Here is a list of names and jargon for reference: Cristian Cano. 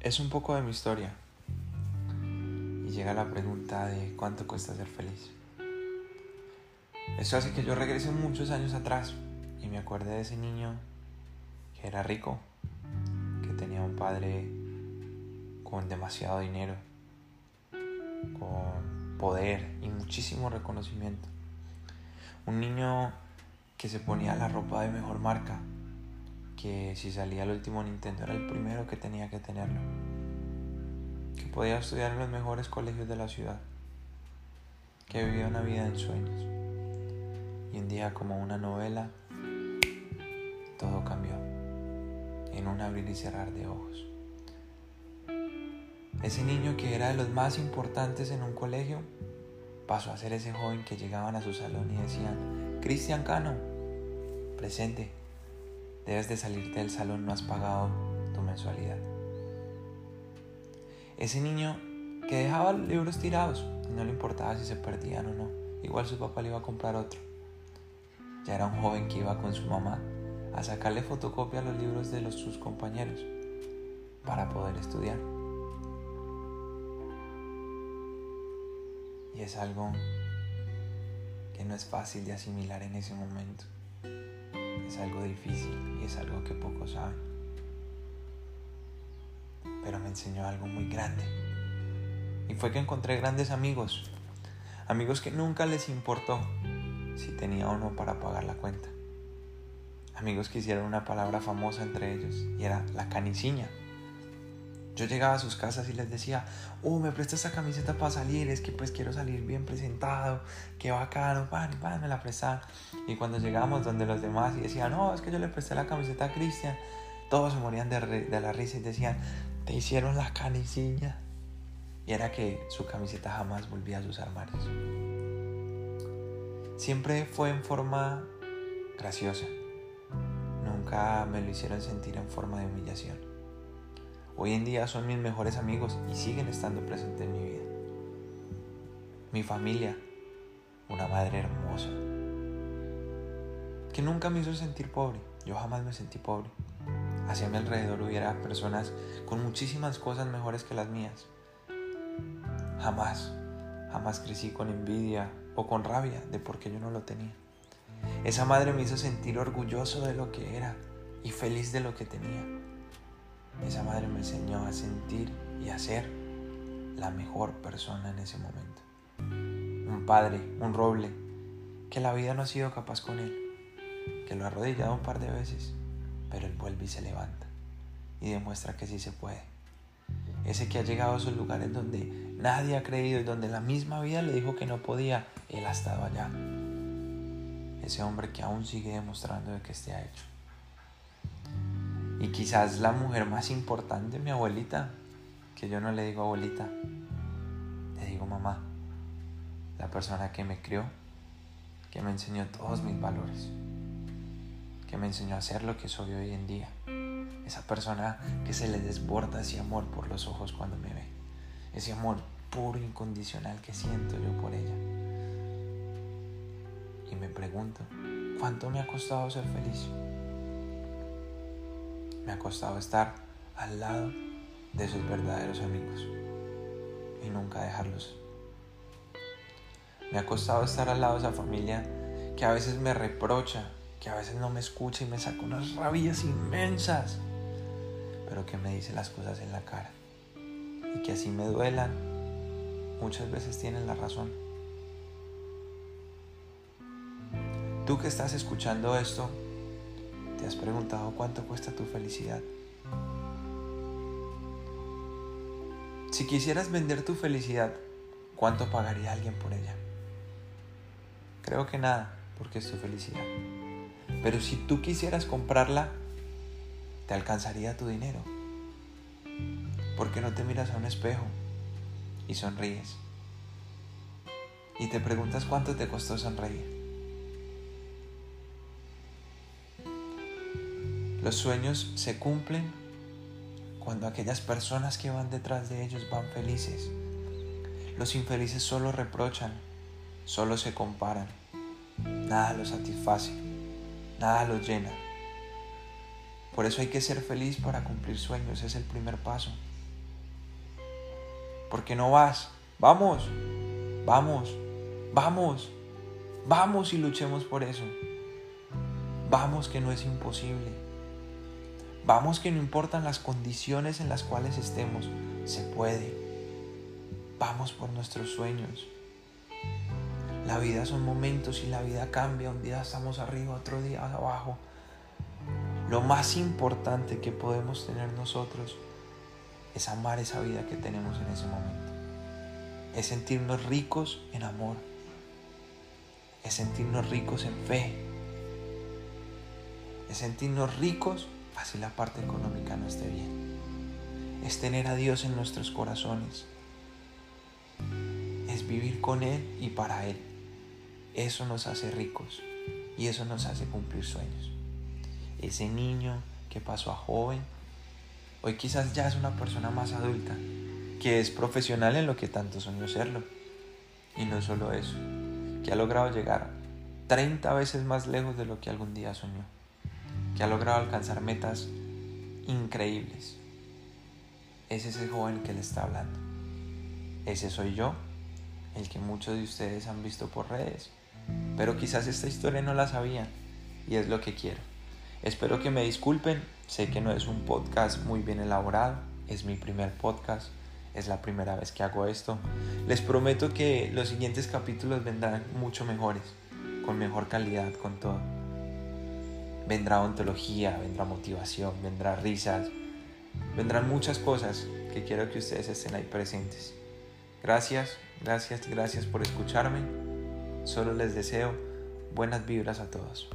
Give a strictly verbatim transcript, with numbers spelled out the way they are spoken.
es un poco de mi historia. Y llega la pregunta de cuánto cuesta ser feliz. Eso hace que yo regrese muchos años atrás y me acuerde de ese niño que era rico, que tenía un padre con demasiado dinero, con poder y muchísimo reconocimiento. Un niño que se ponía la ropa de mejor marca, que si salía el último Nintendo era el primero que tenía que tenerlo, que podía estudiar en los mejores colegios de la ciudad, que vivía una vida en sueños. Y un día, como una novela, todo cambió, en un abrir y cerrar de ojos. Ese niño que era de los más importantes en un colegio pasó a ser ese joven que llegaban a su salón y decían: Cristian Cano, presente, debes de salirte del salón, no has pagado tu mensualidad. Ese niño que dejaba libros tirados y no le importaba si se perdían o no, igual su papá le iba a comprar otro. Ya era un joven que iba con su mamá a sacarle fotocopia a los libros de los, sus compañeros para poder estudiar. Y es algo que no es fácil de asimilar en ese momento. Es algo difícil y es algo que pocos saben. Pero me enseñó algo muy grande. Y fue que encontré grandes amigos. Amigos que nunca les importó si tenía o no para pagar la cuenta. Amigos que hicieron una palabra famosa entre ellos y era la caniciña. Yo llegaba a sus casas y les decía: oh, me prestas esta camiseta para salir, es que pues quiero salir bien presentado, qué bacano, pan, pan, me la prestaban. Y cuando llegamos donde los demás y decían: no, es que yo le presté la camiseta a Cristian, todos se morían de, re- de la risa y decían: te hicieron la caniciña. Y era que su camiseta jamás volvía a sus armarios. Siempre fue en forma graciosa, nunca me lo hicieron sentir en forma de humillación. Hoy en día son mis mejores amigos y siguen estando presentes en mi vida. Mi familia, una madre hermosa, que nunca me hizo sentir pobre. Yo jamás me sentí pobre. Hacia mi alrededor hubiera personas con muchísimas cosas mejores que las mías. Jamás, jamás crecí con envidia o con rabia de por qué yo no lo tenía. Esa madre me hizo sentir orgulloso de lo que era y feliz de lo que tenía. Esa madre me enseñó a sentir y a ser la mejor persona en ese momento. Un padre, un roble, que la vida no ha sido capaz con él, que lo ha arrodillado un par de veces, pero él vuelve y se levanta y demuestra que sí se puede. Ese que ha llegado a esos lugares donde nadie ha creído y donde la misma vida le dijo que no podía, él ha estado allá. Ese hombre que aún sigue demostrando de que esté hecho. Y quizás la mujer más importante, mi abuelita, que yo no le digo abuelita, le digo mamá. La persona que me crió, que me enseñó todos mis valores, que me enseñó a ser lo que soy hoy en día. Esa persona que se le desborda ese amor por los ojos cuando me ve. Ese amor puro e incondicional que siento yo por ella. Y me pregunto, ¿cuánto me ha costado ser feliz? Me ha costado estar al lado de esos verdaderos amigos y nunca dejarlos. Me ha costado estar al lado de esa familia que a veces me reprocha, que a veces no me escucha y me saca unas rabias inmensas, pero que me dice las cosas en la cara y que así me duelan, muchas veces tienen la razón. Tú que estás escuchando esto, ¿te has preguntado cuánto cuesta tu felicidad? Si quisieras vender tu felicidad, ¿cuánto pagaría alguien por ella? Creo que nada, porque es tu felicidad. Pero si tú quisieras comprarla, ¿te alcanzaría tu dinero? ¿Por qué no te miras a un espejo y sonríes? Y te preguntas cuánto te costó sonreír. Los sueños se cumplen cuando aquellas personas que van detrás de ellos van felices. Los infelices solo reprochan, solo se comparan. Nada los satisface, nada los llena. Por eso hay que ser feliz para cumplir sueños, es el primer paso. ¿Por qué no vas? Vamos, vamos, vamos, vamos y luchemos por eso. Vamos, que no es imposible. Vamos, que no importan las condiciones en las cuales estemos, se puede. Vamos por nuestros sueños. La vida son momentos y la vida cambia. Un día estamos arriba, otro día abajo. Lo más importante que podemos tener nosotros es amar esa vida que tenemos en ese momento. Es sentirnos ricos en amor. Es sentirnos ricos en fe. Es sentirnos ricos así la parte económica no esté bien. Es tener a Dios en nuestros corazones. Es vivir con Él y para Él. Eso nos hace ricos y eso nos hace cumplir sueños. Ese niño que pasó a joven, hoy quizás ya es una persona más adulta, que es profesional en lo que tanto soñó serlo. Y no solo eso, que ha logrado llegar treinta veces más lejos de lo que algún día soñó, que ha logrado alcanzar metas increíbles. Es ese joven que le está hablando. Ese soy yo, el que muchos de ustedes han visto por redes, pero quizás esta historia no la sabían y es lo que quiero. Espero que me disculpen, sé que no es un podcast muy bien elaborado, es mi primer podcast, es la primera vez que hago esto. Les prometo que los siguientes capítulos vendrán mucho mejores, con mejor calidad, con todo. Vendrá ontología, vendrá motivación, vendrá risas, vendrán muchas cosas que quiero que ustedes estén ahí presentes. Gracias, gracias, gracias por escucharme. Solo les deseo buenas vibras a todos.